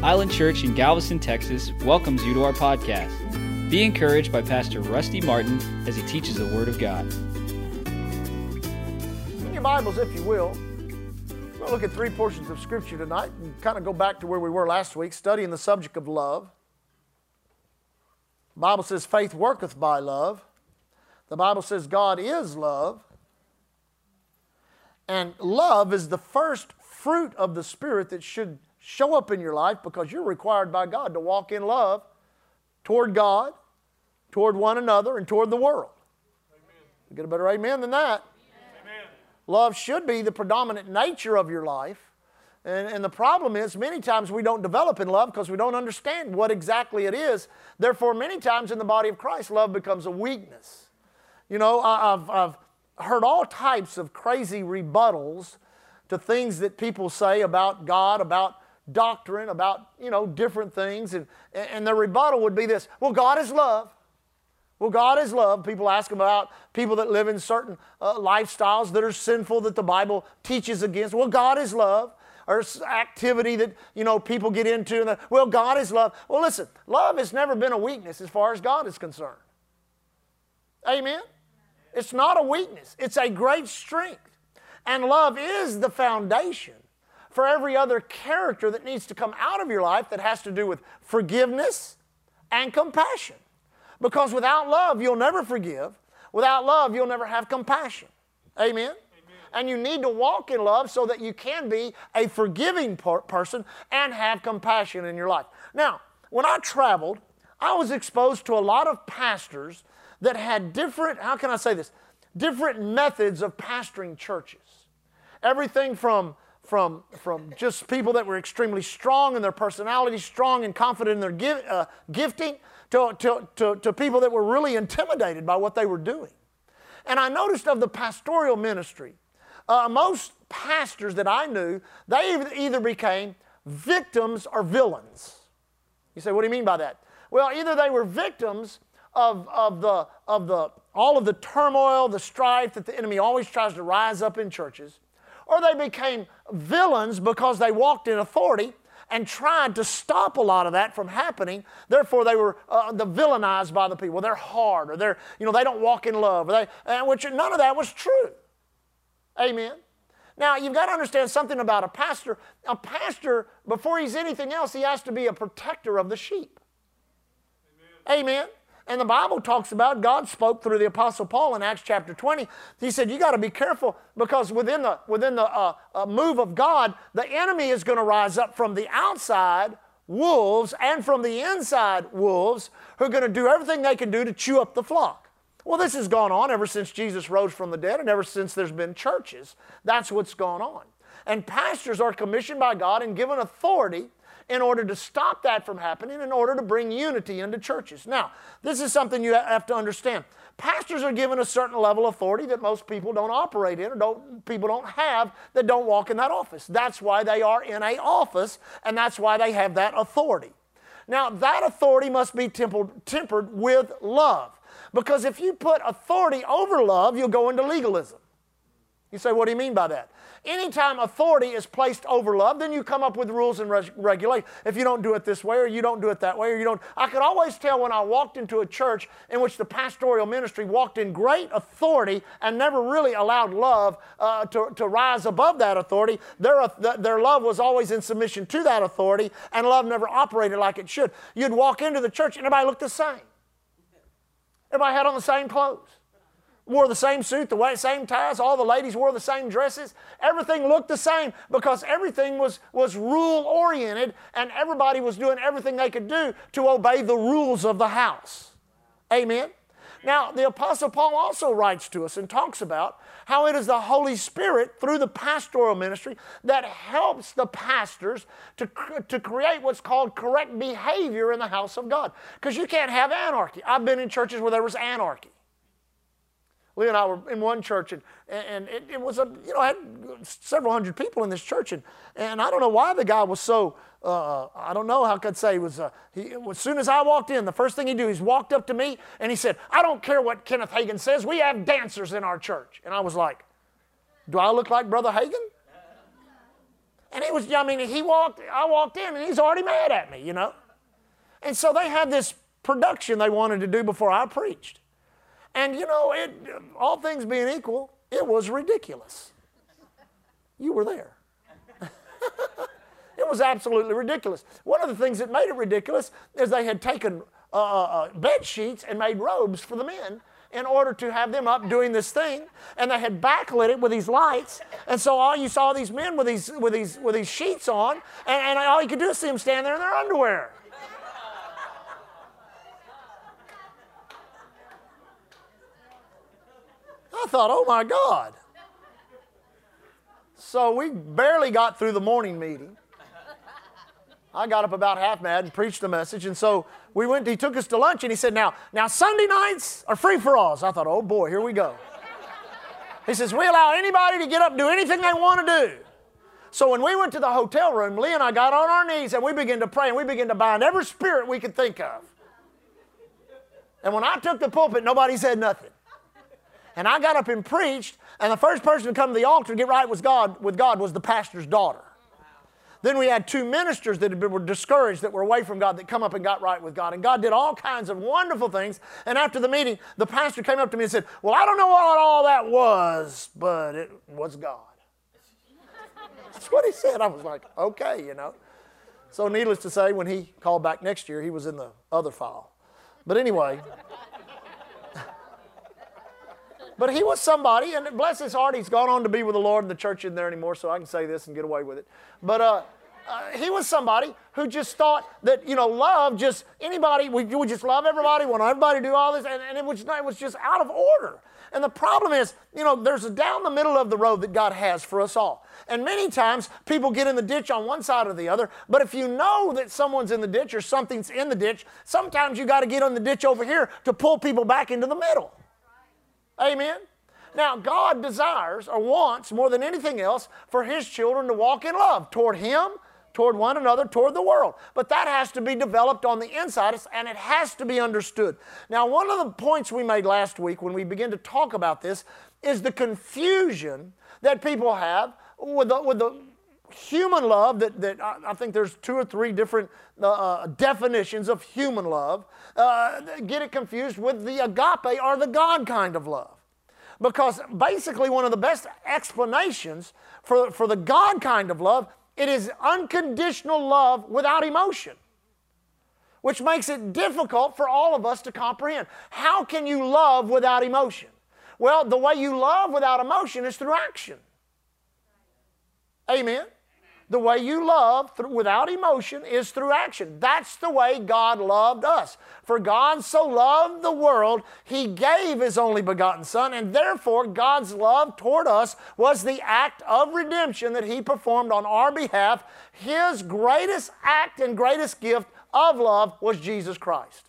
Island Church in Galveston, Texas welcomes you to our podcast. Be encouraged by Pastor Rusty Martin as he teaches the Word of God. In your Bibles, if you will, we're going to look at three portions of Scripture tonight and kind of go back to where we were last week, studying the subject of love. The Bible says, faith worketh by love. The Bible says, God is love. And love is the first fruit of the Spirit that should show up in your life because you're required by God to walk in love toward God, toward one another, and toward the world. Amen. You get a better amen than that. Amen. Love should be the predominant nature of your life. And the problem is many times we don't develop in love because we don't understand what exactly it is. Therefore, many times in the body of Christ, love becomes a weakness. You know, I've heard all types of crazy rebuttals to things that people say about God, about doctrine, about, you know, different things. And the rebuttal would be this: well, God is love. Well, God is love. People ask about people that live in certain lifestyles that are sinful that the Bible teaches against. Well, God is love. Or activity that, you know, people get into. And well, God is love. Well, listen, love has never been a weakness as far as God is concerned. Amen? It's not a weakness. It's a great strength. And love is the foundation for every other character that needs to come out of your life that has to do with forgiveness and compassion. Because without love, you'll never forgive. Without love, you'll never have compassion. Amen? And you need to walk in love so that you can be a forgiving person and have compassion in your life. Now, when I traveled, I was exposed to a lot of pastors that had different, how can I say this, different methods of pastoring churches. Everything from just people that were extremely strong in their personality, strong and confident in their gifting, to people that were really intimidated by what they were doing. And I noticed of the pastoral ministry, most pastors that I knew, they either became victims or villains. You say, what do you mean by that? Well, either they were victims of all of the turmoil, the strife that the enemy always tries to rise up in churches, or they became villains because they walked in authority and tried to stop a lot of that from happening. Therefore, they were villainized by the people. They're hard, or they're, you know, they don't walk in love, or which none of that was true. Amen. Now, you've got to understand something about a pastor. A pastor, before he's anything else, he has to be a protector of the sheep. Amen. Amen. And the Bible talks about God spoke through the Apostle Paul in Acts chapter 20. He said, you got to be careful because within the move of God, the enemy is going to rise up from the outside wolves and from the inside wolves who are going to do everything they can do to chew up the flock. Well, this has gone on ever since Jesus rose from the dead and ever since there's been churches. That's what's gone on. And pastors are commissioned by God and given authority in order to stop that from happening, in order to bring unity into churches. Now, this is something you have to understand. Pastors are given a certain level of authority that most people don't operate in, or people don't have, that don't walk in that office. That's why they are in an office, and that's why they have that authority. Now, that authority must be tempered with love. Because if you put authority over love, you'll go into legalism. You say, what do you mean by that? Anytime authority is placed over love, then you come up with rules and regulations. If you don't do it this way, or you don't do it that way, or you don't. I could always tell when I walked into a church in which the pastoral ministry walked in great authority and never really allowed love to rise above that authority. Their love was always in submission to that authority, and love never operated like it should. You'd walk into the church and everybody looked the same. Everybody had on the same clothes, wore the same suit, the same ties. All the ladies wore the same dresses. Everything looked the same because everything was rule-oriented, and everybody was doing everything they could do to obey the rules of the house. Amen? Now, the Apostle Paul also writes to us and talks about how it is the Holy Spirit through the pastoral ministry that helps the pastors to create what's called correct behavior in the house of God. Because you can't have anarchy. I've been in churches where there was anarchy. Lee and I were in one church, and it was I had several hundred people in this church, and I don't know why the guy was so, I don't know how I could say, as soon as I walked in, the first thing he did, he walked up to me, and he said, I don't care what Kenneth Hagin says, we have dancers in our church. And I was like, do I look like Brother Hagin? And he was, I mean, he walked, I walked in and he's already mad at me, you know. And so they had this production they wanted to do before I preached. And, you know, it, all things being equal, it was ridiculous. You were there. It was absolutely ridiculous. One of the things that made it ridiculous is they had taken bed sheets and made robes for the men in order to have them up doing this thing, and they had backlit it with these lights, and so all you saw these men with these sheets on, and all you could do is see them stand there in their underwear. I thought, oh my God. So we barely got through the morning meeting. I got up about half mad and preached the message, and so we went, he took us to lunch, and he said, now Sunday nights are free-for-alls. I thought, oh boy, here we go. He says, we allow anybody to get up and do anything they want to do. So when we went to the hotel room, Lee and I got on our knees, and we began to pray, and we began to bind every spirit we could think of. And when I took the pulpit, nobody said nothing. And I got up and preached, and the first person to come to the altar to get right with God was the pastor's daughter. Then we had two ministers that were discouraged, that were away from God, that come up and got right with God. And God did all kinds of wonderful things. And after the meeting, the pastor came up to me and said, well, I don't know what all that was, but it was God. That's what he said. I was like, okay, you know. So needless to say, when he called back next year, he was in the other file. But anyway. But he was somebody, and bless his heart, he's gone on to be with the Lord, and the church isn't there anymore, so I can say this and get away with it. But he was somebody who just thought that, you know, love, just anybody, we just love everybody, want everybody to do all this, and it was just out of order. And the problem is, you know, there's a down the middle of the road that God has for us all. And many times people get in the ditch on one side or the other, but if you know that someone's in the ditch or something's in the ditch, sometimes you got to get on the ditch over here to pull people back into the middle. Amen? Now, God desires or wants more than anything else for His children to walk in love toward Him, toward one another, toward the world. But that has to be developed on the inside, and it has to be understood. Now, one of the points we made last week when we began to talk about this is the confusion that people have with the human love, that I think there's 2 or 3 different definitions of human love, get it confused with the agape or the God kind of love. Because basically one of the best explanations for the God kind of love, it is unconditional love without emotion, which makes it difficult for all of us to comprehend. How can you love without emotion? Well, the way you love without emotion is through action. Amen? The way you love without emotion is through action. That's the way God loved us. For God so loved the world, He gave His only begotten Son, and therefore God's love toward us was the act of redemption that He performed on our behalf. His greatest act and greatest gift of love was Jesus Christ.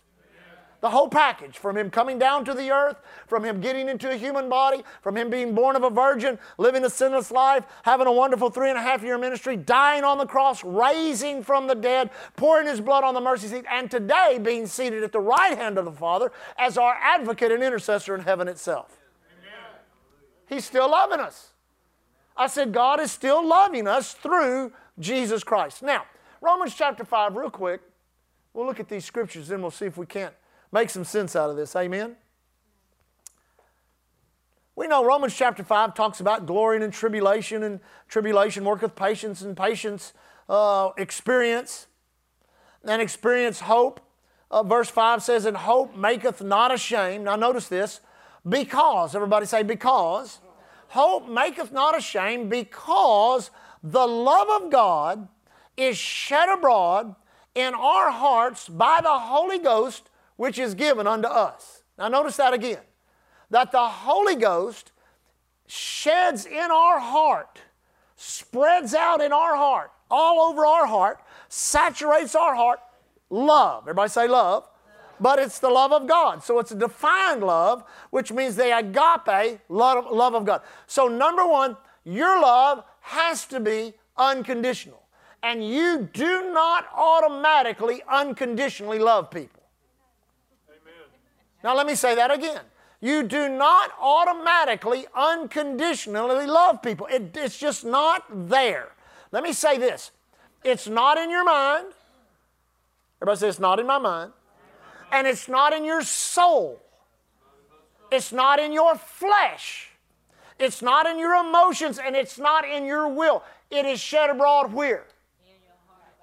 The whole package, from Him coming down to the earth, from Him getting into a human body, from Him being born of a virgin, living a sinless life, having a wonderful 3.5-year ministry, dying on the cross, raising from the dead, pouring His blood on the mercy seat, and today being seated at the right hand of the Father as our advocate and intercessor in heaven itself. Amen. He's still loving us. I said God is still loving us through Jesus Christ. Now, Romans chapter 5, real quick, we'll look at these scriptures, then we'll see if we can't make some sense out of this. Amen? We know Romans chapter 5 talks about glorying in tribulation, and tribulation worketh patience, and patience experience, and experience hope. Verse 5 says, and hope maketh not ashamed. Now notice this. Because, everybody say because. Hope maketh not ashamed, because the love of God is shed abroad in our hearts by the Holy Ghost, which is given unto us. Now notice that again, that the Holy Ghost sheds in our heart, spreads out in our heart, all over our heart, saturates our heart, love. Everybody say love. But it's the love of God. So it's a defined love, which means the agape love of God. So number one, your love has to be unconditional. And you do not automatically unconditionally love people. Now let me say that again. You do not automatically, unconditionally love people. It's just not there. Let me say this. It's not in your mind. Everybody say, it's not in my mind. And it's not in your soul. It's not in your flesh. It's not in your emotions, and it's not in your will. It is shed abroad where?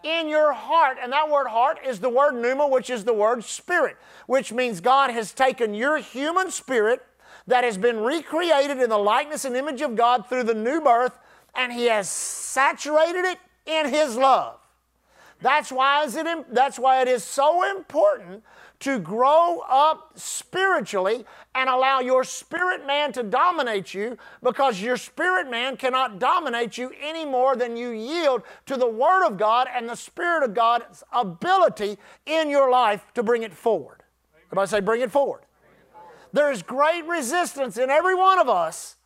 In your heart. And that word heart is the word pneuma, which is the word spirit, which means God has taken your human spirit that has been recreated in the likeness and image of God through the new birth, and He has saturated it in His love. That's why it is so important to grow up spiritually and allow your spirit man to dominate you, because your spirit man cannot dominate you any more than you yield to the Word of God and the Spirit of God's ability in your life to bring it forward. Amen. Everybody say, bring it forward. Bring it forward. There is great resistance in every one of us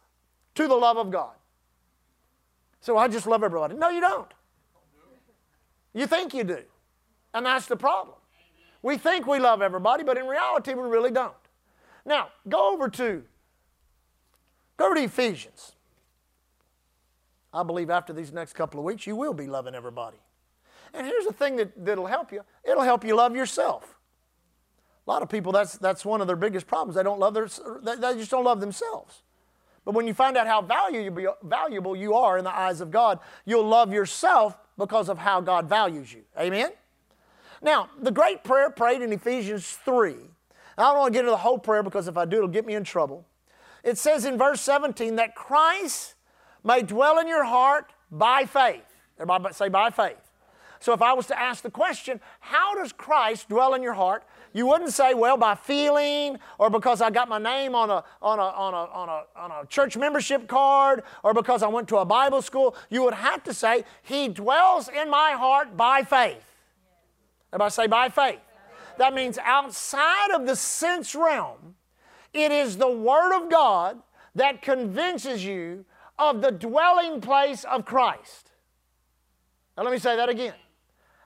to the love of God. So I just love everybody. No, you don't. You think you do, and that's the problem. We think we love everybody, but in reality, we really don't. Now, go over to Ephesians. I believe after these next couple of weeks, you will be loving everybody. And here's the thing that'll help you. It'll help you love yourself. A lot of people, that's one of their biggest problems. They don't love they just don't love themselves. But when you find out how valuable you are in the eyes of God, you'll love yourself because of how God values you. Amen? Now, the great prayer prayed in Ephesians 3. I don't want to get into the whole prayer, because if I do, it'll get me in trouble. It says in verse 17 that Christ may dwell in your heart by faith. Everybody say by faith. So if I was to ask the question, how does Christ dwell in your heart? You wouldn't say, well, by feeling, or because I got my name on a church membership card, or because I went to a Bible school. You would have to say, He dwells in my heart by faith. Everybody say, by faith. That means outside of the sense realm, it is the Word of God that convinces you of the dwelling place of Christ. Now, let me say that again.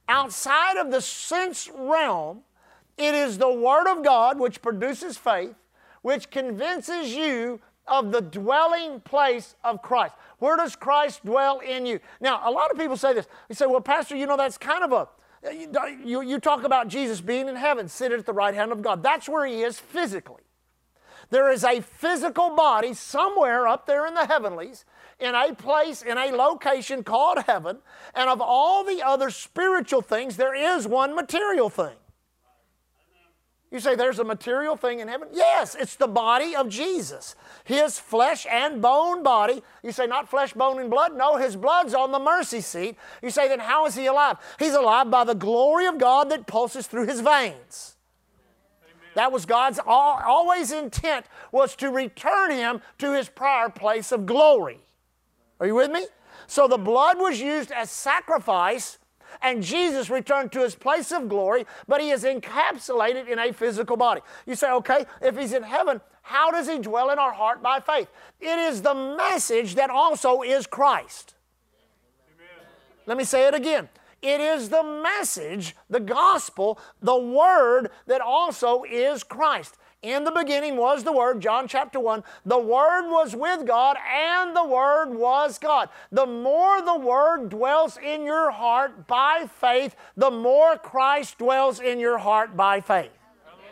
Outside of the sense realm, it is the Word of God which produces faith, which convinces you of the dwelling place of Christ. Where does Christ dwell in you? Now, a lot of people say this. They say, well, Pastor, you know, that's kind of you talk about Jesus being in heaven, seated at the right hand of God. That's where He is physically. There is a physical body somewhere up there in the heavenlies, in a place, in a location called heaven. And of all the other spiritual things, there is one material thing. You say there's a material thing in heaven? Yes, it's the body of Jesus, His flesh and bone body. You say not flesh, bone, and blood? No, His blood's on the mercy seat. You say then how is He alive? He's alive by the glory of God that pulses through His veins. Amen. That was God's always intent, was to return Him to His prior place of glory. Are you with me? So the blood was used as sacrifice, and Jesus returned to His place of glory, but He is encapsulated in a physical body. You say, okay, if He's in heaven, how does He dwell in our heart by faith? It is the message that also is Christ. Amen. Let me say it again. It is the message, the gospel, the Word that also is Christ. In the beginning was the Word, John chapter 1. The Word was with God, and the Word was God. The more the Word dwells in your heart by faith, the more Christ dwells in your heart by faith. Amen.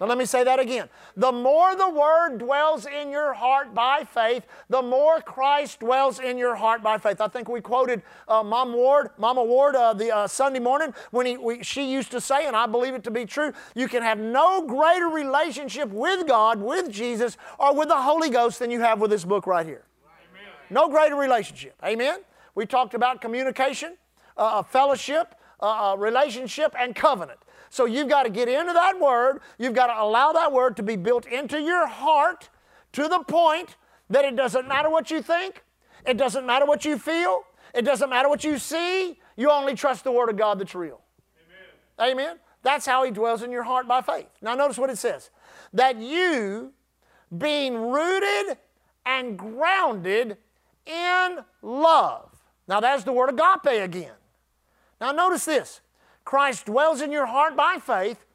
Now let me say that again. The more the Word dwells in your heart by faith, the more Christ dwells in your heart by faith. I think we quoted Mama Ward, the Sunday morning when she used to say, and I believe it to be true, you can have no greater relationship with God, with Jesus, or with the Holy Ghost than you have with this book right here. Amen. No greater relationship. Amen? We talked about communication, fellowship, relationship, and covenant. So you've got to get into that Word. You've got to allow that Word to be built into your heart to the point that it doesn't matter what you think. It doesn't matter what you feel. It doesn't matter what you see. You only trust the Word of God that's real. Amen. Amen? That's how He dwells in your heart by faith. Now notice what it says. That you, being rooted and grounded in love. Now that's the word agape again. Now notice this. Christ dwells in your heart by faith,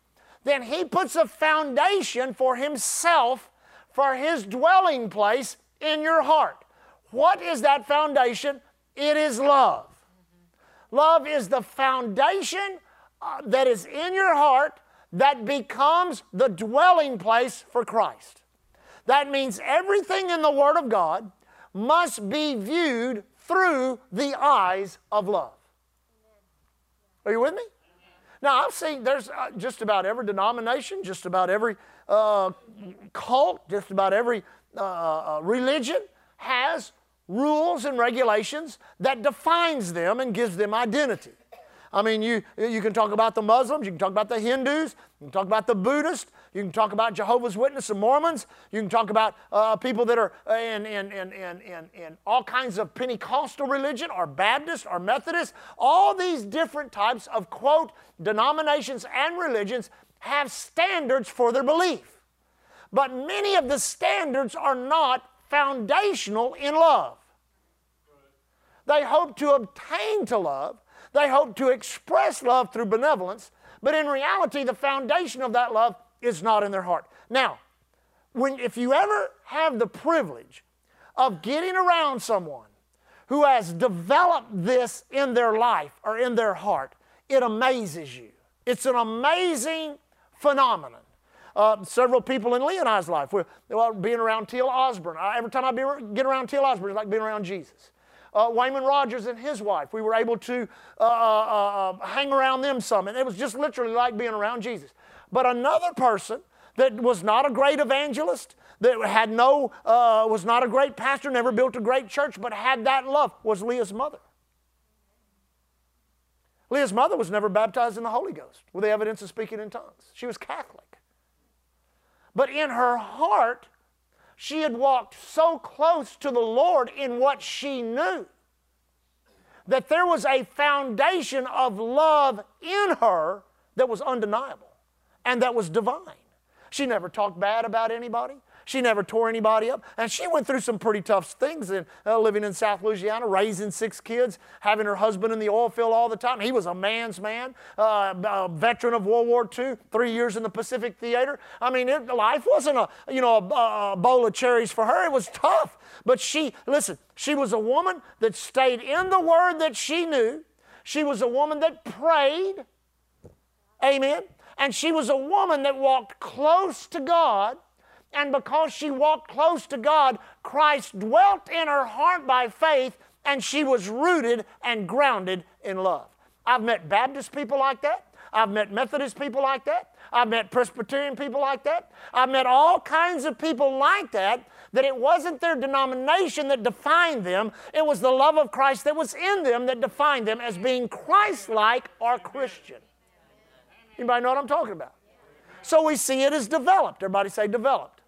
then He puts a foundation for Himself, for His dwelling place in your heart. What is that foundation? It is love. Love is the foundation that is in your heart that becomes the dwelling place for Christ. That means everything in the Word of God must be viewed through the eyes of love. Are you with me? Now, I've seen there's just about every denomination, just about every cult, just about every religion has rules and regulations that defines them and gives them identity. I mean, you can talk about the Muslims, you can talk about the Hindus, you can talk about the Buddhists, you can talk about Jehovah's Witnesses and Mormons, you can talk about people that are in all kinds of Pentecostal religion or Baptist or Methodist. All these different types of, quote, denominations and religions have standards for their belief. But many of the standards are not foundational in love. They hope to obtain to love. They hope to express love through benevolence, but in reality, the foundation of that love is not in their heart. Now, if you ever have the privilege of getting around someone who has developed this in their life or in their heart, it amazes you. It's an amazing phenomenon. Several people in Lee and I's life, being around Teal Osborne. Every time I get around Teal Osborne, it's like being around Jesus. Wayman Rogers and his wife, we were able to hang around them some, and it was just literally like being around Jesus. But another person that was not a great evangelist, that had was not a great pastor, never built a great church, but had that love, was Leah's mother. Leah's mother was never baptized in the Holy Ghost with the evidence of speaking in tongues. She was Catholic. But in her heart, she had walked so close to the Lord in what she knew that there was a foundation of love in her that was undeniable and that was divine. She never talked bad about anybody. She never tore anybody up. And she went through some pretty tough things in, living in South Louisiana, raising 6 kids, having her husband in the oil field all the time. He was a man's man, a veteran of World War II, 3 years in the Pacific Theater. I mean, life wasn't a bowl of cherries for her. It was tough. But she was a woman that stayed in the Word that she knew. She was a woman that prayed. Amen. And she was a woman that walked close to God. And because she walked close to God, Christ dwelt in her heart by faith, and she was rooted and grounded in love. I've met Baptist people like that. I've met Methodist people like that. I've met Presbyterian people like that. I've met all kinds of people like that, that it wasn't their denomination that defined them. It was the love of Christ that was in them that defined them as being Christ-like or Christian. Anybody know what I'm talking about? So we see it as developed. Everybody say developed.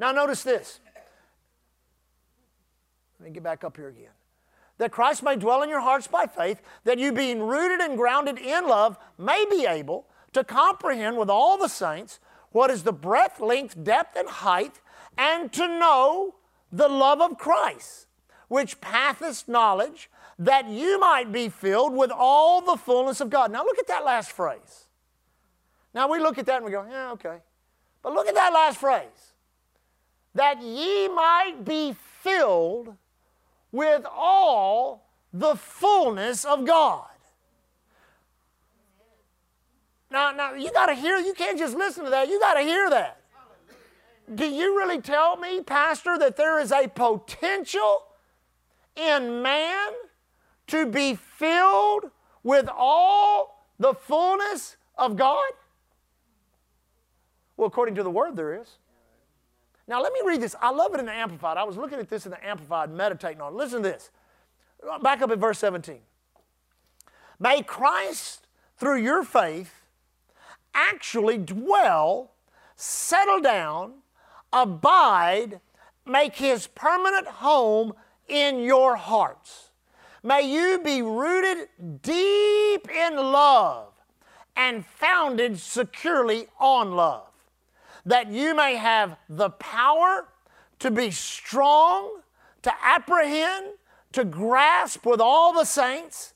Now notice this. Let me get back up here again. That Christ may dwell in your hearts by faith, that you being rooted and grounded in love may be able to comprehend with all the saints what is the breadth, length, depth, and height, and to know the love of Christ, which passeth knowledge, that you might be filled with all the fullness of God. Now look at that last phrase. Now we look at that and we go, yeah, okay. But look at that last phrase. That ye might be filled with all the fullness of God. Now you got to hear, you can't just listen to that, you got to hear that. Do you really tell me, Pastor, that there is a potential in man to be filled with all the fullness of God? Well, according to the Word, there is. Now, let me read this. I love it in the Amplified. I was looking at this in the Amplified, meditating on it. Listen to this. Back up at verse 17. May Christ, through your faith, actually dwell, settle down, abide, make His permanent home in your hearts. May you be rooted deep in love and founded securely on love, that you may have the power to be strong, to apprehend, to grasp with all the saints,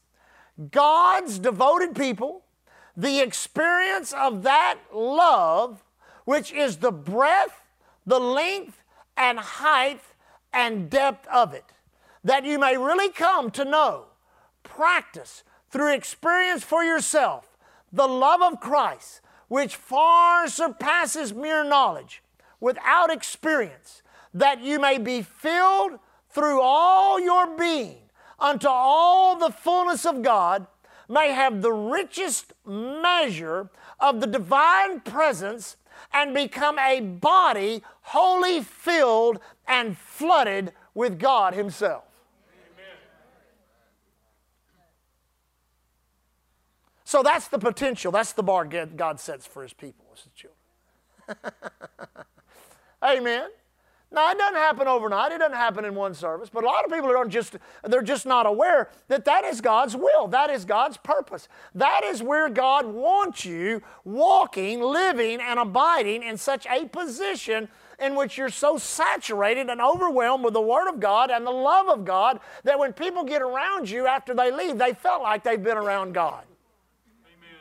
God's devoted people, the experience of that love, which is the breadth, the length, and height, and depth of it, that you may really come to know practice through experience for yourself the love of Christ, which far surpasses mere knowledge, without experience, that you may be filled through all your being unto all the fullness of God, may have the richest measure of the divine presence and become a body wholly filled and flooded with God Himself. Amen. So that's the potential. That's the bar God sets for His people, His children. Amen. Now, it doesn't happen overnight. It doesn't happen in one service. But a lot of people don't they're just not aware that that is God's will. That is God's purpose. That is where God wants you walking, living, and abiding in such a position in which you're so saturated and overwhelmed with the Word of God and the love of God that when people get around you after they leave, they felt like they've been around God. Amen.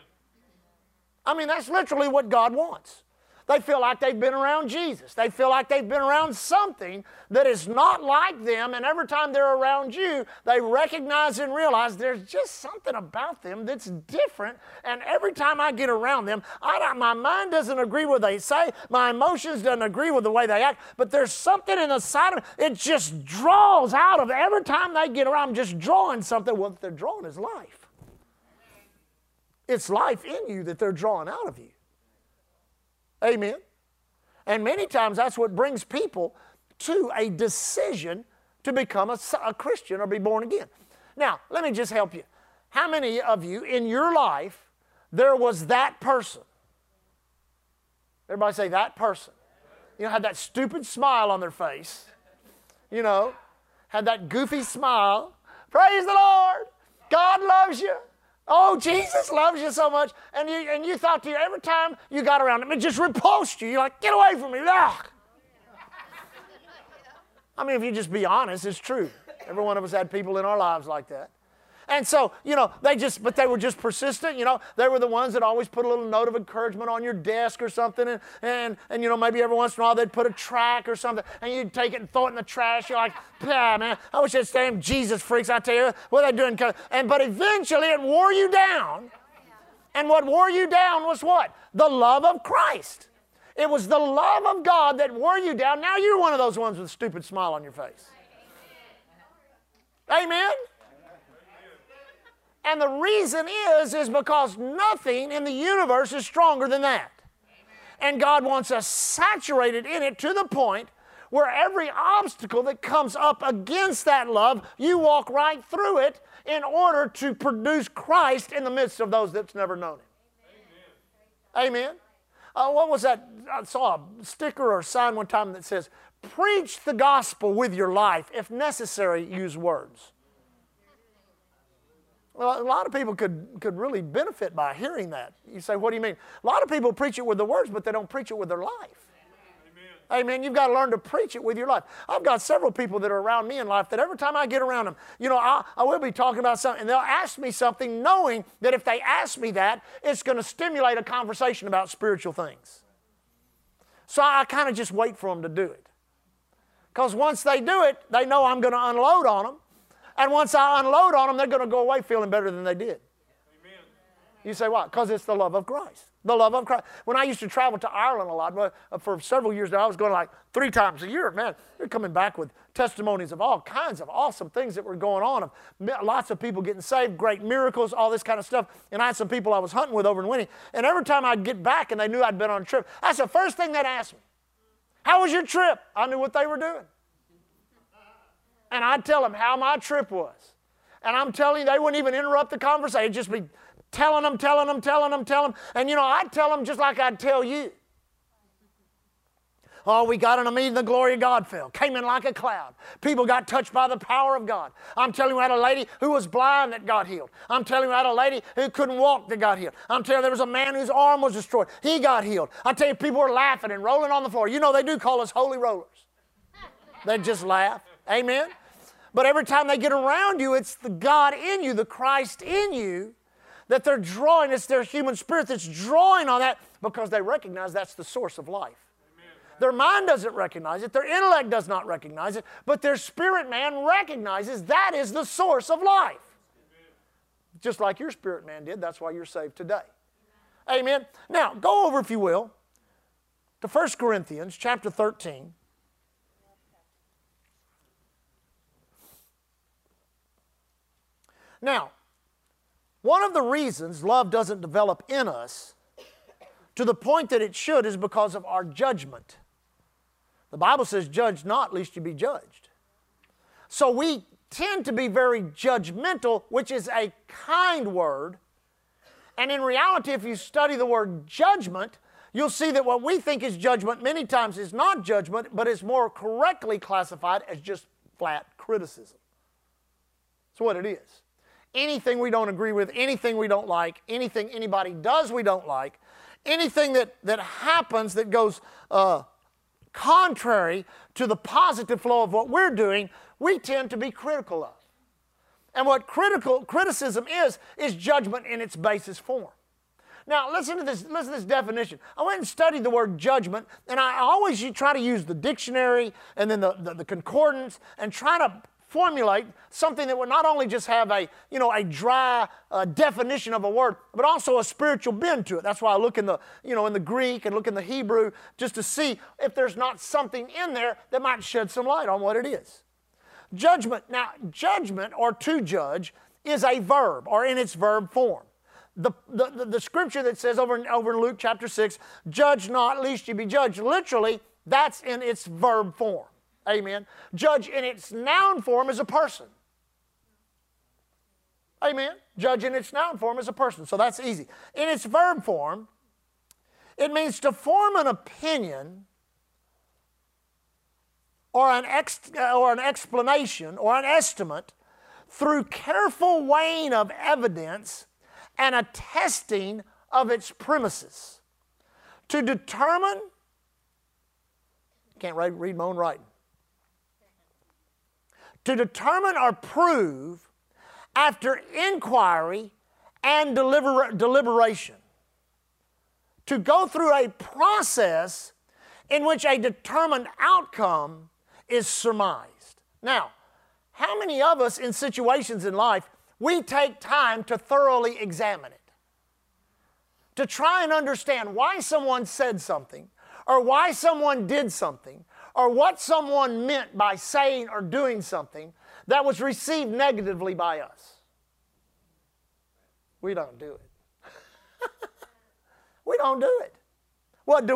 I mean, that's literally what God wants. They feel like they've been around Jesus. They feel like they've been around something that is not like them, and every time they're around you, they recognize and realize there's just something about them that's different, and every time I get around them, my mind doesn't agree with what they say, my emotions don't agree with the way they act, but there's something in the side of them, it just draws out of every time they get around, I'm just drawing something. What they're drawing is life. It's life in you that they're drawing out of you. Amen. And many times that's what brings people to a decision to become a Christian or be born again. Now, let me just help you. How many of you in your life there was that person? Everybody say that person. You know, had that stupid smile on their face. You know, had that goofy smile. Praise the Lord. God loves you. Oh, Jesus loves you so much. And you thought to you, every time you got around him, it just repulsed you. You're like, get away from me. Ugh. I mean, if you just be honest, it's true. Every one of us had people in our lives like that. And so, you know, they were just persistent, you know. They were the ones that always put a little note of encouragement on your desk or something. And you know, maybe every once in a while they'd put a track or something. And you'd take it and throw it in the trash. You're like, man, I wish they'd stay in Jesus freaks. I tell you, what are they doing? But eventually it wore you down. And what wore you down was what? The love of Christ. It was the love of God that wore you down. Now you're one of those ones with a stupid smile on your face. Amen? And the reason is because nothing in the universe is stronger than that. Amen. And God wants us saturated in it to the point where every obstacle that comes up against that love, you walk right through it in order to produce Christ in the midst of those that's never known Him. Amen. Amen. What was that? I saw a sticker or a sign one time that says, preach the gospel with your life. If necessary, use words. Well, a lot of people could really benefit by hearing that. You say, what do you mean? A lot of people preach it with the words, but they don't preach it with their life. Amen. Amen. You've got to learn to preach it with your life. I've got several people that are around me in life that every time I get around them, you know, I will be talking about something, and they'll ask me something knowing that if they ask me that, it's going to stimulate a conversation about spiritual things. So I kind of just wait for them to do it. Because once they do it, they know I'm going to unload on them. And once I unload on them, they're going to go away feeling better than they did. Amen. You say, why? Because it's the love of Christ. The love of Christ. When I used to travel to Ireland a lot, for several years now, I was going like 3 times a year. Man, they're coming back with testimonies of all kinds of awesome things that were going on, of lots of people getting saved, great miracles, all this kind of stuff. And I had some people I was hunting with over in Winnie. And every time I'd get back and they knew I'd been on a trip, that's the first thing they'd ask me. How was your trip? I knew what they were doing. And I'd tell them how my trip was. And I'm telling you, they wouldn't even interrupt the conversation. It'd just be telling them. And, you know, I'd tell them just like I'd tell you. Oh, we got in a meeting, the glory of God fell. Came in like a cloud. People got touched by the power of God. I'm telling you, I had a lady who was blind that got healed. I'm telling you, I had a lady who couldn't walk that got healed. I'm telling you, there was a man whose arm was destroyed. He got healed. I tell you, people were laughing and rolling on the floor. You know, they do call us holy rollers. They just laugh. Amen? But every time they get around you, it's the God in you, the Christ in you, that they're drawing. It's their human spirit that's drawing on that because they recognize that's the source of life. Amen. Their mind doesn't recognize it. Their intellect does not recognize it. But their spirit man recognizes that is the source of life. Amen. just like your spirit man did. That's why you're saved today. Amen. Now, go over, if you will, to 1 Corinthians chapter 13. Now, one of the reasons love doesn't develop in us to the point that it should is because of our judgment. The Bible says, judge not, lest you be judged. So we tend to be very judgmental, which is a kind word. And in reality, if you study the word judgment, you'll see that what we think is judgment many times is not judgment, but is more correctly classified as just flat criticism. That's what it is. Anything we don't agree with, anything we don't like, anything anybody does we don't like, anything that happens that goes contrary to the positive flow of what we're doing, we tend to be critical of. And what criticism is judgment in its basis form. Now, listen to this definition. I went and studied the word judgment, and I always try to use the dictionary and then the concordance and try to formulate something that would not only just have a dry definition of a word, but also a spiritual bend to it. That's why I look in the Greek and look in the Hebrew just to see if there's not something in there that might shed some light on what it is. Judgment. Now, judgment or to judge is a verb or in its verb form. The scripture that says over in Luke chapter 6, judge not lest you be judged, literally, that's in its verb form. Amen. Judge in its noun form is a person. Amen. Judge in its noun form is a person. So that's easy. In its verb form, it means to form an opinion or an explanation or an estimate through careful weighing of evidence and a testing of its premises to determine. Can't read my own writing. To determine or prove after inquiry and deliberation. To go through a process in which a determined outcome is surmised. Now, how many of us in situations in life, we take time to thoroughly examine it? To try and understand why someone said something, or why someone did something, or what someone meant by saying or doing something that was received negatively by us. We don't do it. We don't do it. What do?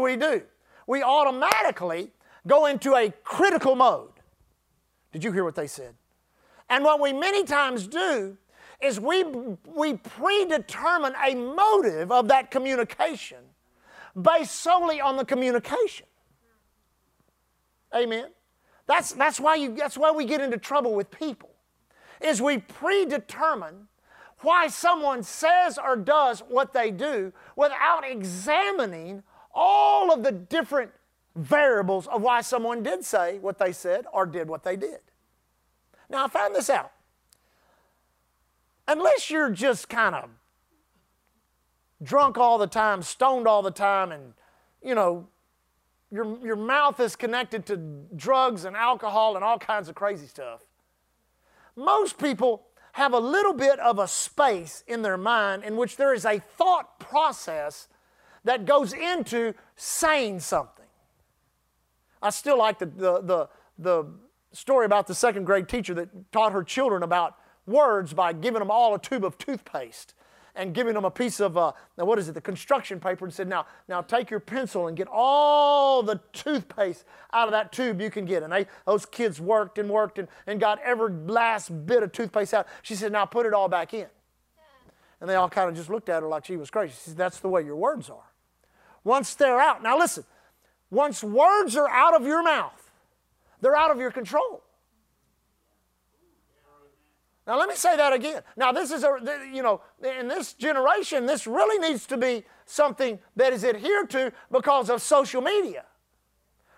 We automatically go into a critical mode. Did you hear what they said? And what we many times do is we predetermine a motive of that communication based solely on the communication. Amen. That's why we get into trouble with people, is we predetermine why someone says or does what they do without examining all of the different variables of why someone did say what they said or did what they did. Now, I found this out. Unless you're just kind of drunk all the time, stoned all the time, and, your mouth is connected to drugs and alcohol and all kinds of crazy stuff. Most people have a little bit of a space in their mind in which there is a thought process that goes into saying something. I still like the story about the second grade teacher that taught her children about words by giving them all a tube of toothpaste and giving them a piece of, the construction paper, and said, now take your pencil and get all the toothpaste out of that tube you can get. And those kids worked and worked and got every last bit of toothpaste out. She said, now put it all back in. And they all kind of just looked at her like she was crazy. She said, that's the way your words are. Once they're out, now listen, once words are out of your mouth, they're out of your control. Now, let me say that again. Now, this is, in this generation, this really needs to be something that is adhered to because of social media.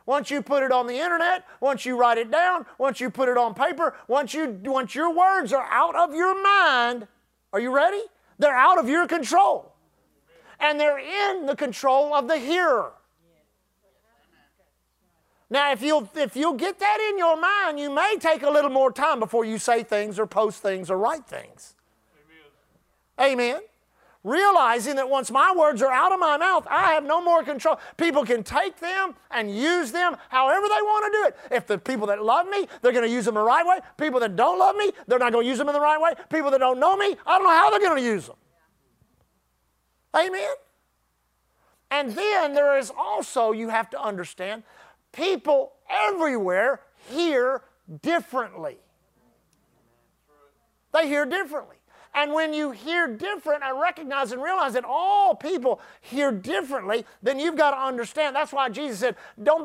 Once you put it on the internet, once you write it down, once you put it on paper, once your words are out of your mind, are you ready? They're out of your control. And they're in the control of the hearer. Now, if you'll get that in your mind, you may take a little more time before you say things or post things or write things. Amen. Amen. Realizing that once my words are out of my mouth, I have no more control. People can take them and use them however they want to do it. If the people that love me, they're going to use them the right way. People that don't love me, they're not going to use them in the right way. People that don't know me, I don't know how they're going to use them. Amen? And then there is also, you have to understand, people everywhere hear differently. They hear differently. And when you hear different, I recognize and realize that all people hear differently, then you've got to understand. That's why Jesus said, don't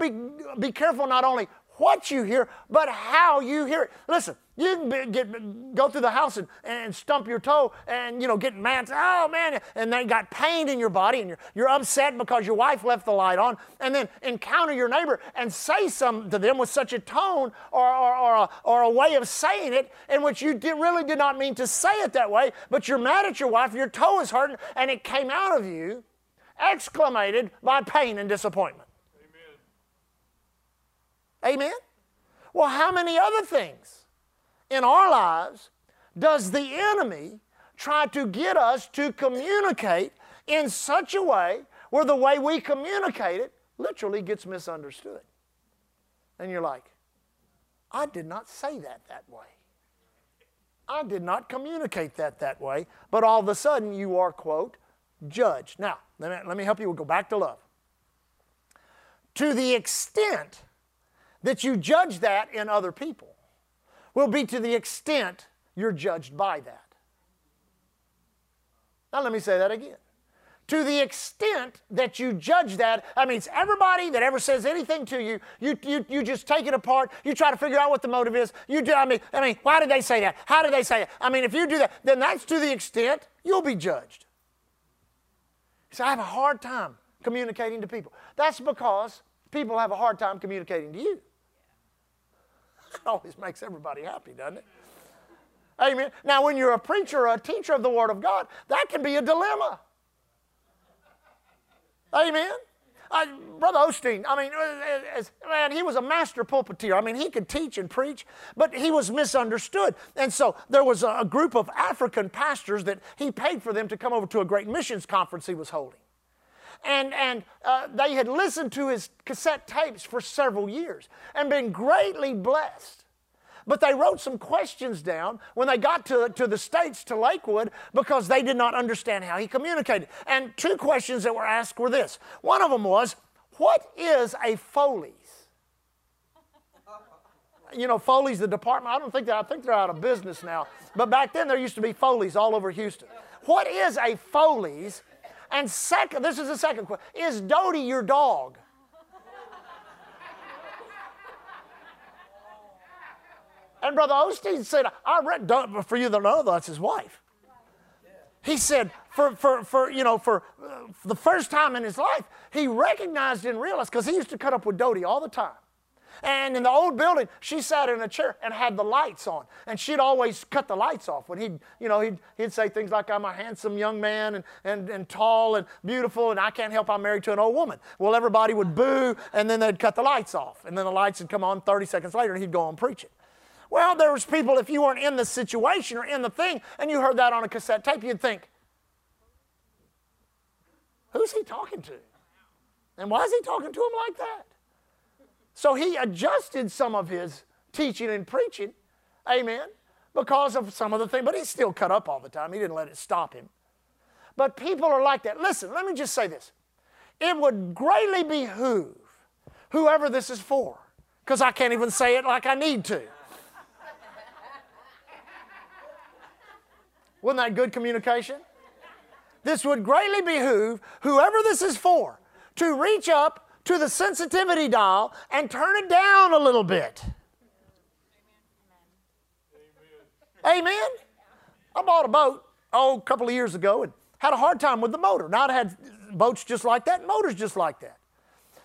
be careful not only what you hear, but how you hear it. Listen, you can go through the house and stump your toe and, you know, get mad. Oh, man. And then got pain in your body and you're upset because your wife left the light on. And then encounter your neighbor and say something to them with such a tone or a way of saying it in which you really did not mean to say it that way, but you're mad at your wife, your toe is hurting, and it came out of you, exclamated by pain and disappointment. Amen? Well, how many other things in our lives does the enemy try to get us to communicate in such a way where the way we communicate it literally gets misunderstood? And you're like, I did not say that way. I did not communicate that way. But all of a sudden you are, quote, judged. Now, let me help you. We'll go back to love. To the extent that you judge that in other people will be to the extent you're judged by that. Now let me say that again. To the extent that you judge that, I mean, it's everybody that ever says anything to you, you just take it apart, you try to figure out what the motive is, I mean, why did they say that? How did they say it? I mean, if you do that, then that's to the extent you'll be judged. So I have a hard time communicating to people. That's because people have a hard time communicating to you. It always makes everybody happy, doesn't it? Amen. Now, when you're a preacher or a teacher of the Word of God, that can be a dilemma. Amen. Brother Osteen, I mean, man, he was a master pulpiteer. I mean, he could teach and preach, but he was misunderstood. And so there was a group of African pastors that he paid for them to come over to a great missions conference he was holding. And they had listened to his cassette tapes for several years and been greatly blessed. But they wrote some questions down when they got to the States, to Lakewood, because they did not understand how he communicated. And two questions that were asked were this. One of them was, what is a Foley's? You know, Foley's, the department. I think they're out of business now. But back then there used to be Foley's all over Houston. What is a Foley's? And second, this is the second question, is Dodie your dog? And Brother Osteen said, I read, for you to know, that's his wife. He said, for the first time in his life, he recognized and realized, because he used to cut up with Dodie all the time. And in the old building, she sat in a chair and had the lights on. And she'd always cut the lights off when he'd say things like, I'm a handsome young man and tall and beautiful, and I can't help I'm married to an old woman. Well, everybody would boo, and then they'd cut the lights off. And then the lights would come on 30 seconds later, and he'd go on preaching. Well, there was people, if you weren't in the situation or in the thing, and you heard that on a cassette tape, you'd think, who's he talking to? And why is he talking to him like that? So he adjusted some of his teaching and preaching, amen, because of some of the things. But he still cut up all the time. He didn't let it stop him. But people are like that. Listen, let me just say this. It would greatly behoove whoever this is for, because I can't even say it like I need to. Wasn't that good communication? This would greatly behoove whoever this is for to reach up to the sensitivity dial and turn it down a little bit. Amen. Amen. I bought a boat a couple of years ago and had a hard time with the motor. Now I had boats just like that, motors just like that.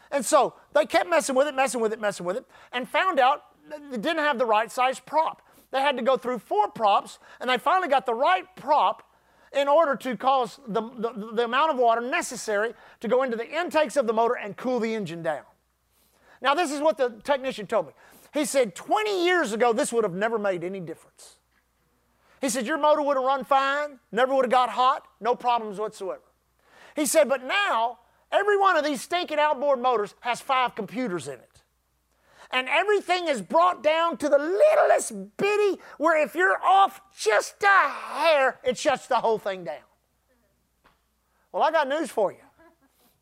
And so they kept messing with it, and found out they didn't have the right size prop. They had to go through 4 props, and they finally got the right prop in order to cause the amount of water necessary to go into the intakes of the motor and cool the engine down. Now, this is what the technician told me. He said, 20 years ago, this would have never made any difference. He said, your motor would have run fine, never would have got hot, no problems whatsoever. He said, but now, every one of these stinking outboard motors has 5 computers in it. And everything is brought down to the littlest bitty where if you're off just a hair, it shuts the whole thing down. Well, I got news for you.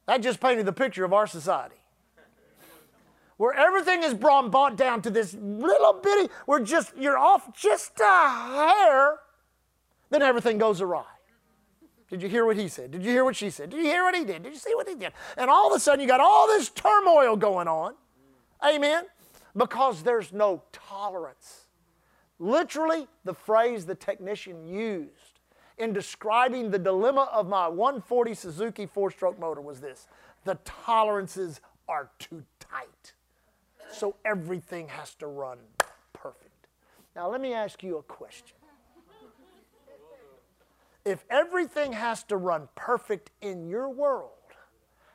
That just painted the picture of our society. Where everything is brought down to this little bitty where you're off just a hair, then everything goes awry. Did you hear what he said? Did you hear what she said? Did you hear what he did? Did you see what he did? And all of a sudden you got all this turmoil going on. Amen? Because there's no tolerance. Literally, the phrase the technician used in describing the dilemma of my 140 Suzuki 4-stroke motor was this: the tolerances are too tight. So everything has to run perfect. Now let me ask you a question. If everything has to run perfect in your world,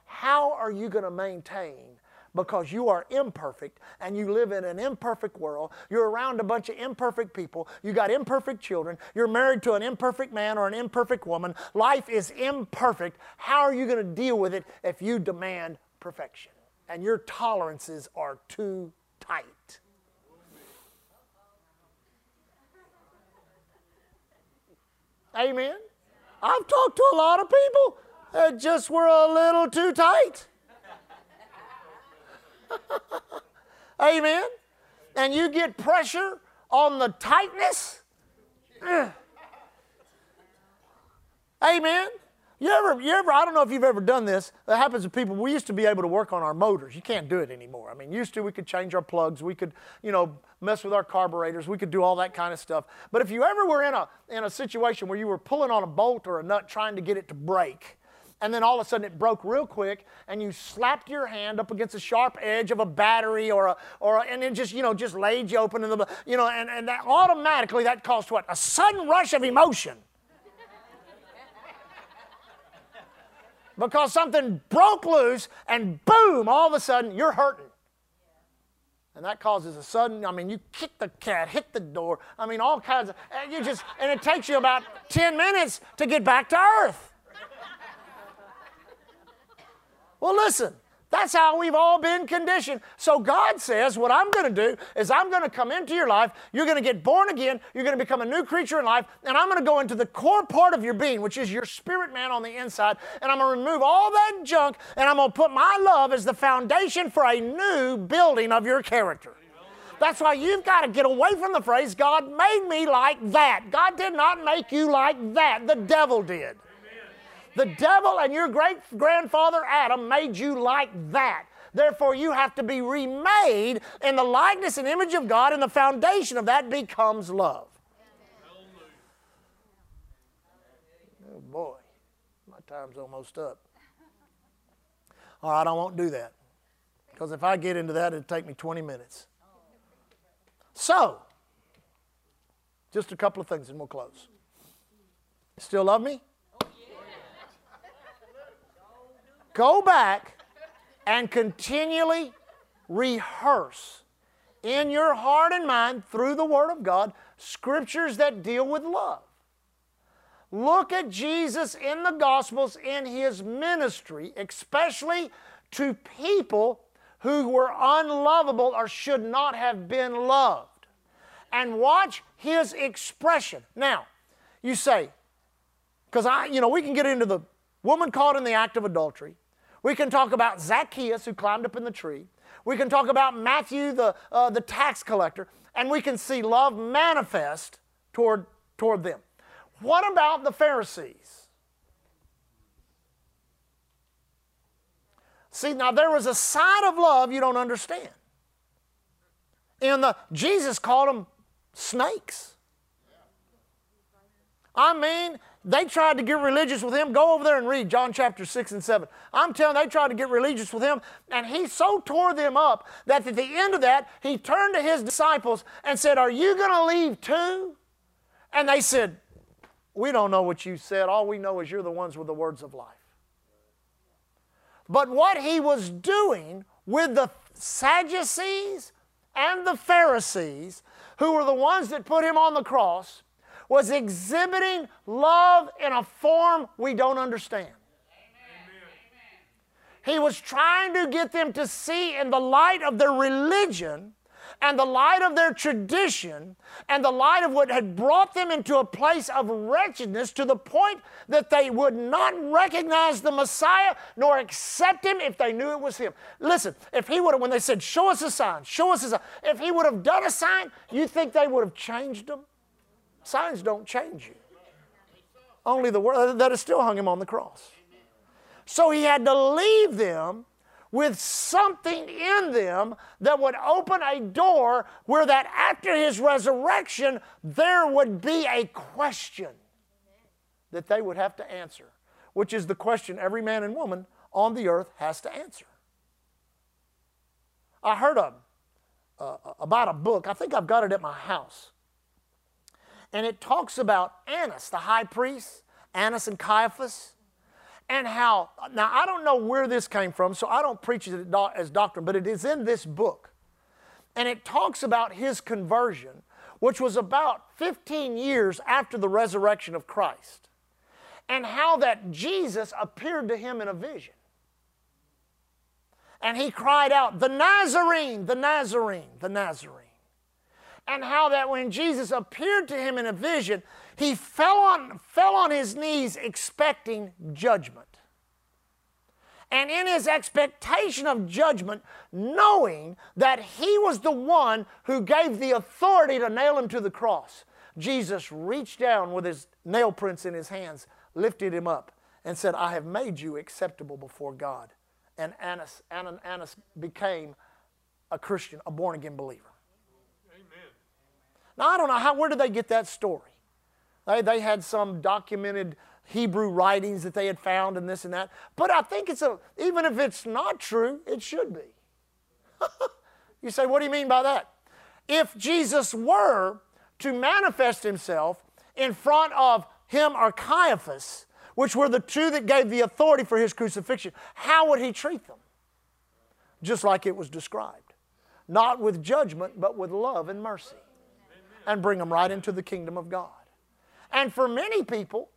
how are you going to maintain? Because you are imperfect and you live in an imperfect world. You're around a bunch of imperfect people. You got imperfect children. You're married to an imperfect man or an imperfect woman. Life is imperfect. How are you going to deal with it if you demand perfection and your tolerances are too tight? Amen. I've talked to a lot of people that just were a little too tight. Amen. And you get pressure on the tightness. Amen. You ever, I don't know if you've ever done this. That happens to people. We used to be able to work on our motors. You can't do it anymore. I mean, used to, we could change our plugs. We could, mess with our carburetors. We could do all that kind of stuff. But if you ever were in a situation where you were pulling on a bolt or a nut trying to get it to break, and then all of a sudden it broke real quick, and you slapped your hand up against the sharp edge of a battery and it just laid you open in the, and that automatically that caused what? A sudden rush of emotion. Because something broke loose, and boom, all of a sudden you're hurting. And that causes a sudden, you kick the cat, hit the door, all kinds of, and it takes you about 10 minutes to get back to earth. Well, listen, that's how we've all been conditioned. So God says, what I'm going to do is I'm going to come into your life, you're going to get born again, you're going to become a new creature in life, and I'm going to go into the core part of your being, which is your spirit man on the inside, and I'm going to remove all that junk, and I'm going to put my love as the foundation for a new building of your character. That's why you've got to get away from the phrase, God made me like that. God did not make you like that. The devil did. The devil and your great-grandfather Adam made you like that. Therefore, you have to be remade in the likeness and image of God, and the foundation of that becomes love. Amen. Oh, boy. My time's almost up. All right, I won't do that. Because if I get into that, it'll take me 20 minutes. So, just a couple of things and we'll close. Still love me? Go back and continually rehearse in your heart and mind through the Word of God scriptures that deal with love. Look at Jesus in the Gospels in His ministry, especially to people who were unlovable or should not have been loved. And watch His expression. Now, you say, because we can get into the woman caught in the act of adultery. We can talk about Zacchaeus who climbed up in the tree. We can talk about Matthew, the tax collector, and we can see love manifest toward them. What about the Pharisees? See, now there was a side of love you don't understand. Jesus called them snakes. They tried to get religious with him. Go over there and read John chapter 6 and 7. I'm telling you, they tried to get religious with him, and he so tore them up that at the end of that, he turned to his disciples and said, are you going to leave too? And they said, we don't know what you said. All we know is you're the ones with the words of life. But what he was doing with the Sadducees and the Pharisees, who were the ones that put him on the cross, was exhibiting love in a form we don't understand. Amen. He was trying to get them to see in the light of their religion and the light of their tradition and the light of what had brought them into a place of wretchedness to the point that they would not recognize the Messiah nor accept Him if they knew it was Him. Listen, if He would have, when they said, show us a sign, show us a sign, if He would have done a sign, you think they would have changed them? Signs don't change you. Only the word that has still hung Him on the cross. So He had to leave them with something in them that would open a door where that after His resurrection there would be a question that they would have to answer, which is the question every man and woman on the earth has to answer. I heard about a book, I think I've got it at my house, and it talks about Annas, the high priest, Annas and Caiaphas, and how, now I don't know where this came from, so I don't preach it as doctrine, but it is in this book. And it talks about his conversion, which was about 15 years after the resurrection of Christ, and how that Jesus appeared to him in a vision. And he cried out, "The Nazarene, the Nazarene, the Nazarene." And how that when Jesus appeared to him in a vision, he fell on his knees expecting judgment. And in his expectation of judgment, knowing that he was the one who gave the authority to nail him to the cross, Jesus reached down with his nail prints in his hands, lifted him up, and said, "I have made you acceptable before God." And Annas became a Christian, a born-again believer. Now, I don't know how, where did they get that story? They had some documented Hebrew writings that they had found and this and that. But I think it's even if it's not true, it should be. You say, what do you mean by that? If Jesus were to manifest himself in front of him or Caiaphas, which were the two that gave the authority for his crucifixion, how would he treat them? Just like it was described. Not with judgment, but with love and mercy, and bring them right into the kingdom of God. And for many people,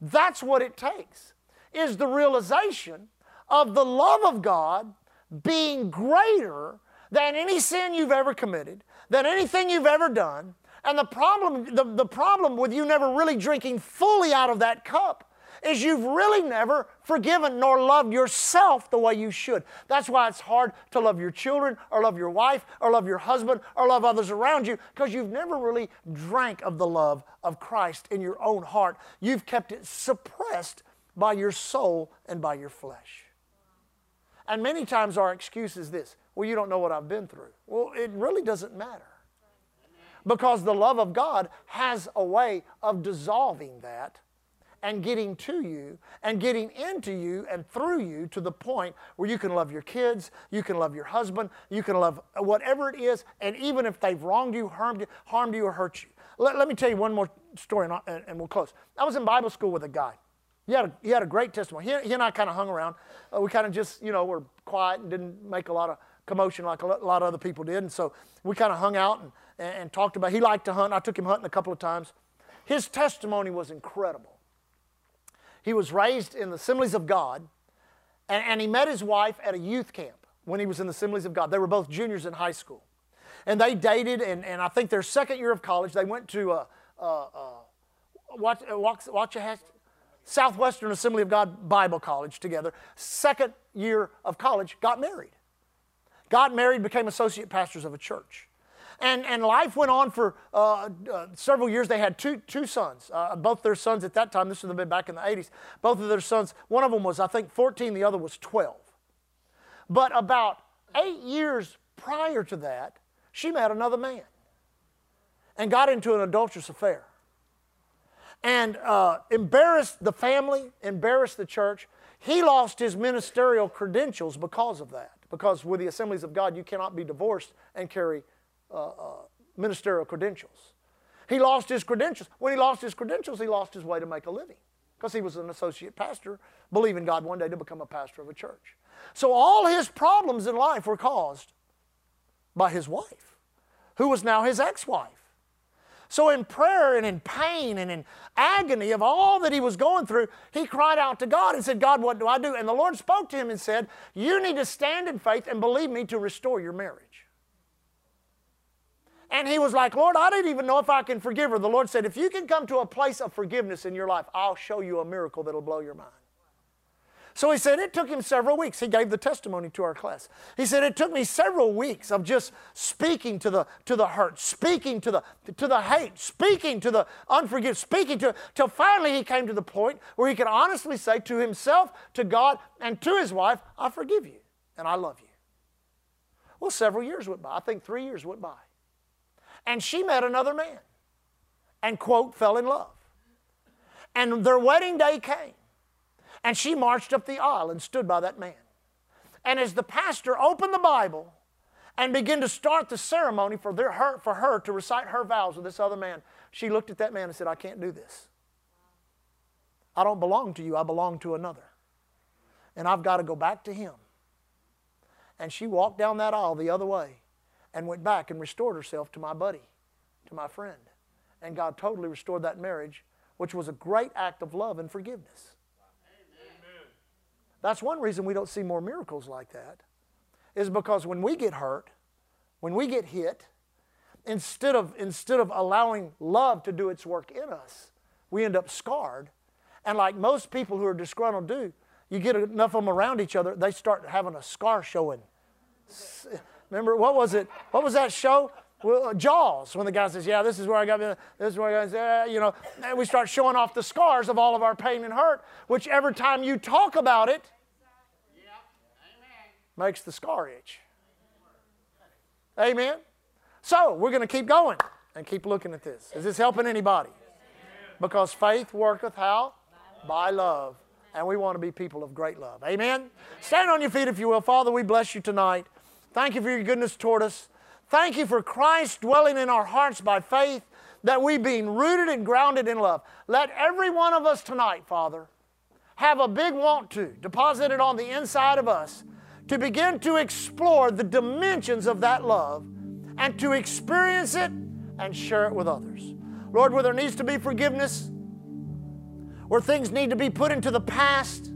that's what it takes, is the realization of the love of God being greater than any sin you've ever committed, than anything you've ever done. And the problem with you never really drinking fully out of that cup is you've really never forgiven nor loved yourself the way you should. That's why it's hard to love your children or love your wife or love your husband or love others around you, because you've never really drank of the love of Christ in your own heart. You've kept it suppressed by your soul and by your flesh. And many times our excuse is this: well, you don't know what I've been through. Well, it really doesn't matter, because the love of God has a way of dissolving that and getting to you and getting into you and through you to the point where you can love your kids, you can love your husband, you can love whatever it is, and even if they've wronged you, harmed you, or hurt you. Let me tell you one more story and we'll close. I was in Bible school with a guy. He had a great testimony. He and I kind of hung around. We kind of just, were quiet and didn't make a lot of commotion like a lot of other people did, and so we kind of hung out and talked about it. He liked to hunt. I took him hunting a couple of times. His testimony was incredible. He was raised in the Assemblies of God, and he met his wife at a youth camp when he was in the Assemblies of God. They were both juniors in high school. And they dated, and I think their second year of college, they went to Southwestern Assembly of God Bible College together. Second year of college, got married. Got married, became associate pastors of a church. And life went on for several years. They had two sons. Both their sons at that time, this would have been back in the 80s, both of their sons, one of them was, I think, 14, the other was 12. But about 8 years prior to that, she met another man and got into an adulterous affair, and embarrassed the family, embarrassed the church. He lost his ministerial credentials because of that, because with the Assemblies of God, you cannot be divorced and carry ministerial credentials. He lost his credentials. When he lost his credentials, he lost his way to make a living, because he was an associate pastor, believing God one day to become a pastor of a church. So all his problems in life were caused by his wife, who was now his ex-wife. So in prayer and in pain and in agony of all that he was going through, he cried out to God and said, God, what do I do? And the Lord spoke to him and said, you need to stand in faith and believe me to restore your marriage. And he was like, Lord, I didn't even know if I can forgive her. The Lord said, if you can come to a place of forgiveness in your life, I'll show you a miracle that'll blow your mind. So he said it took him several weeks. He gave the testimony to our class. He said it took me several weeks of just speaking to the hurt, speaking to the hate, speaking to the unforgiveness, speaking to, till finally he came to the point where he could honestly say to himself, to God, and to his wife, I forgive you and I love you. Well, several years went by. I think 3 years went by. And she met another man and, quote, fell in love. And their wedding day came. And she marched up the aisle and stood by that man. And as the pastor opened the Bible and began to start the ceremony for her to recite her vows with this other man, she looked at that man and said, I can't do this. I don't belong to you. I belong to another. And I've got to go back to him. And she walked down that aisle the other way and went back and restored herself to my buddy, to my friend. And God totally restored that marriage, which was a great act of love and forgiveness. That's one reason we don't see more miracles like that, is because when we get hurt, when we get hit, instead of allowing love to do its work in us, we end up scarred. And like most people who are disgruntled do, you get enough of them around each other, they start having a scar showing. Remember, what was it? What was that show? Well, Jaws, when the guy says, yeah, this is where I got, this is where I got, you know, and we start showing off the scars of all of our pain and hurt, which every time you talk about it, makes the scar itch. Amen? So, we're going to keep going and keep looking at this. Is this helping anybody? Because faith worketh how? By love. And we want to be people of great love. Amen? Stand on your feet, if you will. Father, we bless you tonight. Thank you for your goodness toward us. Thank you for Christ dwelling in our hearts by faith, that we being rooted and grounded in love. Let every one of us tonight, Father, have a big want to, deposited on the inside of us, to begin to explore the dimensions of that love and to experience it and share it with others. Lord, where there needs to be forgiveness, where things need to be put into the past,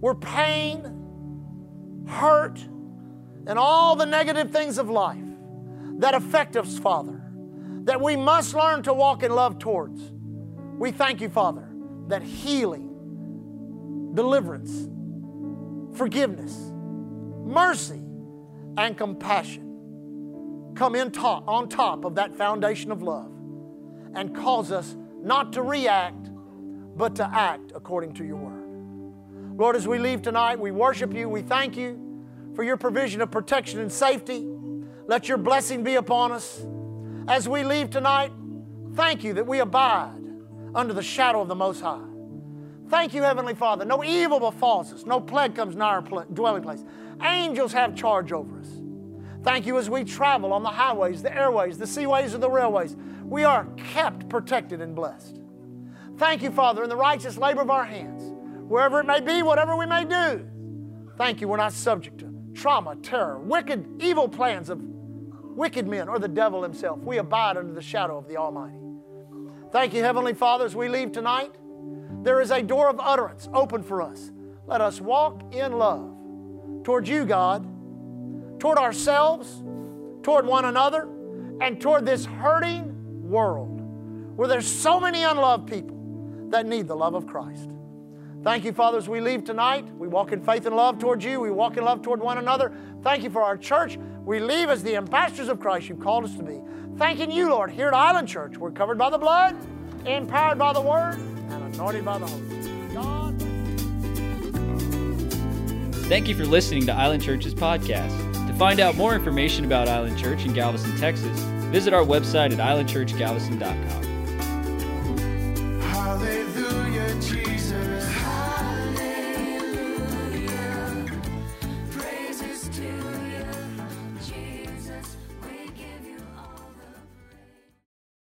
where pain, hurt, and all the negative things of life that affect us, Father, that we must learn to walk in love towards. We thank you, Father, that healing, deliverance, forgiveness, mercy, and compassion come in top, on top of that foundation of love and cause us not to react, but to act according to your word. Lord, as we leave tonight, we worship you, we thank you for your provision of protection and safety. Let your blessing be upon us. As we leave tonight, thank you that we abide under the shadow of the Most High. Thank you, Heavenly Father. No evil befalls us. No plague comes nigh our dwelling place. Angels have charge over us. Thank you as we travel on the highways, the airways, the seaways, or the railways. We are kept, protected, and blessed. Thank you, Father, in the righteous labor of our hands. Wherever it may be, whatever we may do, thank you we're not subject to trauma, terror, wicked, evil plans of wicked men or the devil himself. We abide under the shadow of the Almighty. Thank you, Heavenly Father, as we leave tonight, there is a door of utterance open for us. Let us walk in love toward you, God, toward ourselves, toward one another, and toward this hurting world where there's so many unloved people that need the love of Christ. Thank you, Father, as we leave tonight. We walk in faith and love toward you. We walk in love toward one another. Thank you for our church. We leave as the ambassadors of Christ you've called us to be. Thanking you, Lord, here at Island Church. We're covered by the blood, empowered by the Word, and anointed by the Holy Spirit. God. Thank you for listening to Island Church's podcast. To find out more information about Island Church in Galveston, Texas, visit our website at islandchurchgalveston.com.